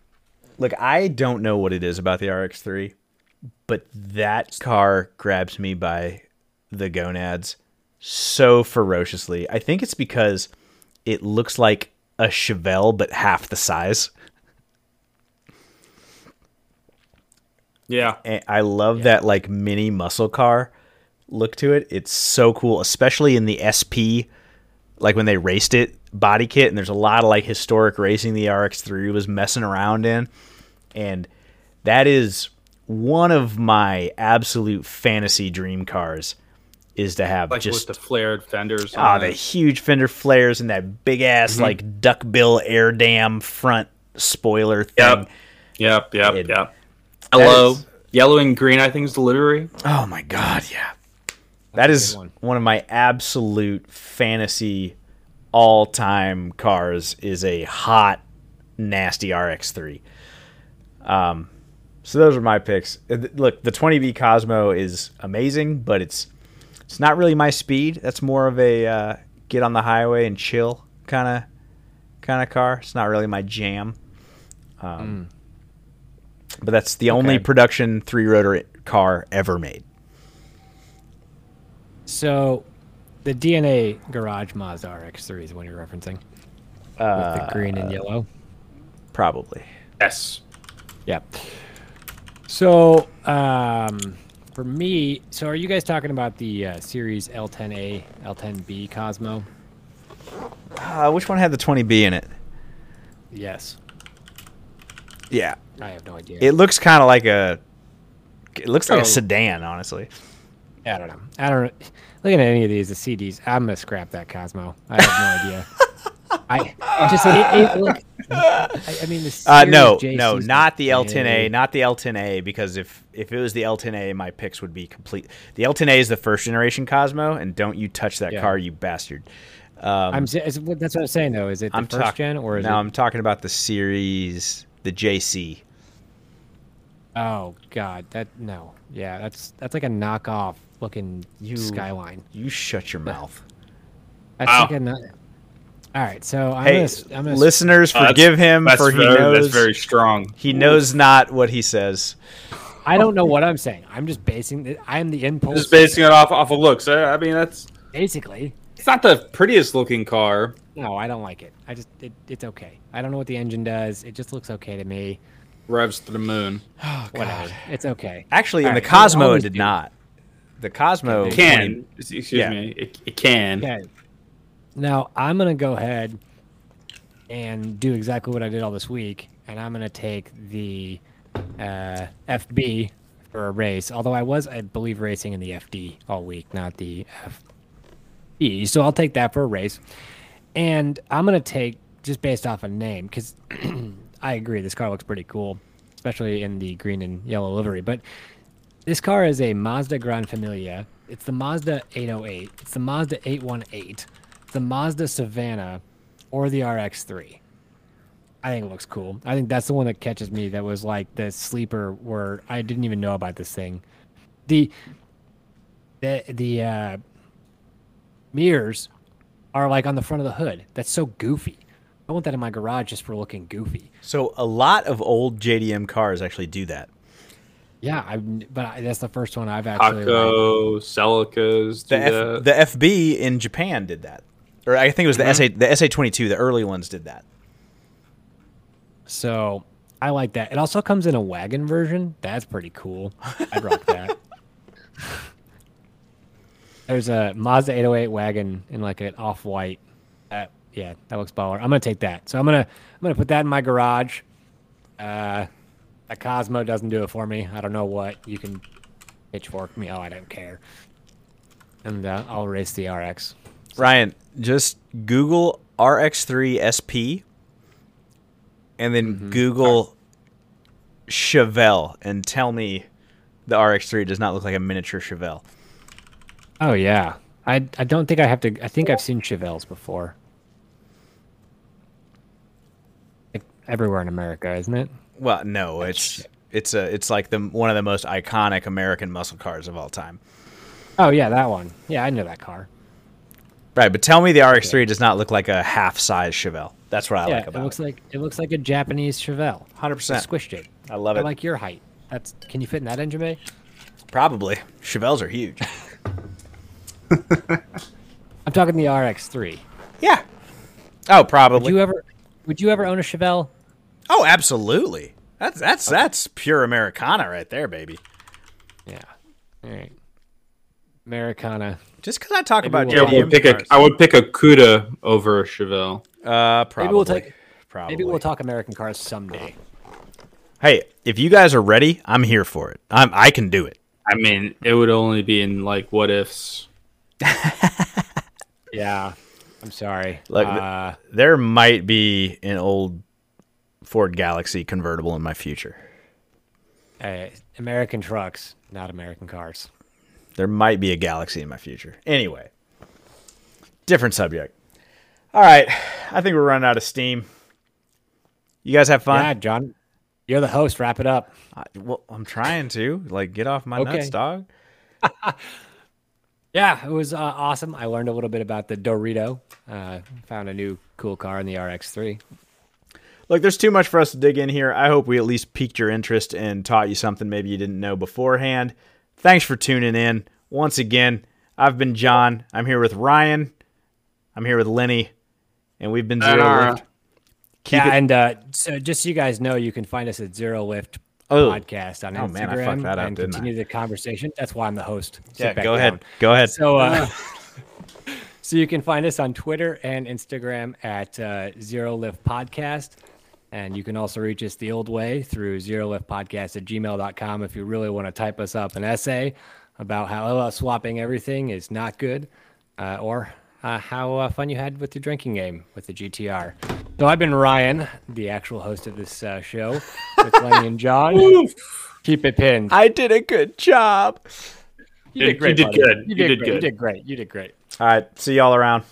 Look, I don't know what it is about the RX-3, but that car grabs me by the gonads so ferociously. I think it's because it looks like a Chevelle, but half the size. Yeah. And I love that like mini muscle car look to it. It's so cool, especially in the SP, like when they raced it body kit. And there's a lot of like historic racing the RX-3 was messing around in. And that is one of my absolute fantasy dream cars, is to have like just with the flared fenders. The huge fender flares and that big ass like duckbill air dam front spoiler thing. Yep. Hello. Yellow and green, I think, is the livery. Oh my god, yeah. That is one of my absolute fantasy all-time cars, is a hot, nasty RX-3. So those are my picks. Look, the 20B Cosmo is amazing, but it's not really my speed. That's more of a get on the highway and chill kind of car. It's not really my jam. But that's the only production three-rotor car ever made. So the DNA Garage Mazda RX-3 is the one you're referencing? With the green and yellow? Probably. Yes. Yeah. So for me, so are you guys talking about the Series L10A, L10B Cosmo? Which one had the 20B in it? Yes. Yeah. I have no idea. It looks kind of like a sedan, honestly. I don't know. Looking at any of these, the CDs, I'm going to scrap that Cosmo. I have no idea. Not the L10A, because if it was the L10A, my picks would be complete. The L10A is the first generation Cosmo, and don't you touch that car, you bastard. That's what I'm saying, though. Is it the first gen? I'm talking about the series, the JC. Oh, God. No. Yeah, that's like a knockoff looking Skyline. You shut your mouth. All right, so I'm gonna listeners, forgive him for he knows. That's very strong. He knows not what he says. I don't know what I'm saying. I'm just I'm the impulse. Just basing it off of looks. I mean, that's basically. It's not the prettiest looking car. No, I don't like it. I just it's okay. I don't know what the engine does. It just looks okay to me. Revs to the moon. Oh, God. Whatever. It's okay. Actually, in the Cosmo, it did not. The Cosmo... It can. Excuse me. It can. Now, I'm going to go ahead and do exactly what I did all this week, and I'm going to take the FB for a race, although I was, I believe, racing in the FD all week, not the FE. So I'll take that for a race. And I'm going to take, just based off a name, because I agree, this car looks pretty cool, especially in the green and yellow livery. But this car is a Mazda Gran Familia. It's the Mazda 808. It's the Mazda 818. It's the Mazda Savannah, or the RX-3. I think it looks cool. I think that's the one that catches me, that was like the sleeper where I didn't even know about this thing. The mirrors are like on the front of the hood. That's so goofy. I want that in my garage just for looking goofy. So a lot of old JDM cars actually do that. Yeah, but that's the first one I've actually. Taco, Celicas. The FB in Japan did that, or I think it was the SA-22. The early ones did that. So I like that. It also comes in a wagon version. That's pretty cool. I'd rock that. There's a Mazda 808 wagon in like an off-white. Yeah, that looks baller. I'm gonna take that. So I'm gonna put that in my garage. A Cosmo doesn't do it for me. I don't know what. You can pitchfork me. Oh, I don't care. And I'll race the RX. So. Ryan, just Google RX-3 SP and then Google Chevelle and tell me the RX-3 does not look like a miniature Chevelle. Oh, yeah. I don't think I have to. I think I've seen Chevelles before. Like everywhere in America, isn't it? Well, no, it's like one of the most iconic American muscle cars of all time. Oh yeah, that one. Yeah, I know that car. Right, but tell me the RX-3 does not look like a half-size Chevelle. That's what I like about it. It looks like a Japanese Chevelle. 100%. Squished it. I love it. I like your height. Can you fit in that engine bay? Probably. Chevelles are huge. I'm talking the RX-3. Yeah. Oh, probably. Would you ever own a Chevelle? Oh, absolutely. That's pure Americana right there, baby. Yeah. All right. Americana. Just because I talk about JDM cars. I would pick a Cuda over a Chevelle. Probably. Maybe we'll talk American cars someday. Hey, if you guys are ready, I'm here for it. I can do it. I mean, it would only be in like what ifs. Yeah. I'm sorry. Look, there might be an old Ford Galaxy convertible in my future. American trucks, not American cars. There might be a Galaxy in my future. Anyway, different subject. All right, I think we're running out of steam. You guys have fun? Yeah, John, you're the host. Wrap it up. Well, I'm trying to. Like, get off my nuts, dog. Yeah, it was awesome. I learned a little bit about the Dorito. Found a new cool car in the RX-3. Look, there's too much for us to dig in here. I hope we at least piqued your interest and taught you something maybe you didn't know beforehand. Thanks for tuning in. Once again, I've been John. I'm here with Ryan. I'm here with Lenny. And we've been Zero Lift. So just so you guys know, you can find us at Zero Lift Podcast on Instagram. Oh, man, I fucked that up, didn't I? Continue the conversation. That's why I'm the host. Yeah, go ahead. So, so you can find us on Twitter and Instagram at Zero Lift Podcast. And you can also reach us the old way through zeroliftpodcast@gmail.com if you really want to type us up an essay about how swapping everything is not good or how fun you had with your drinking game with the GTR. So I've been Ryan, the actual host of this show, with Lenny and John. Keep it pinned. I did a good job. You did great. You did good. You did great. All right. See y'all around.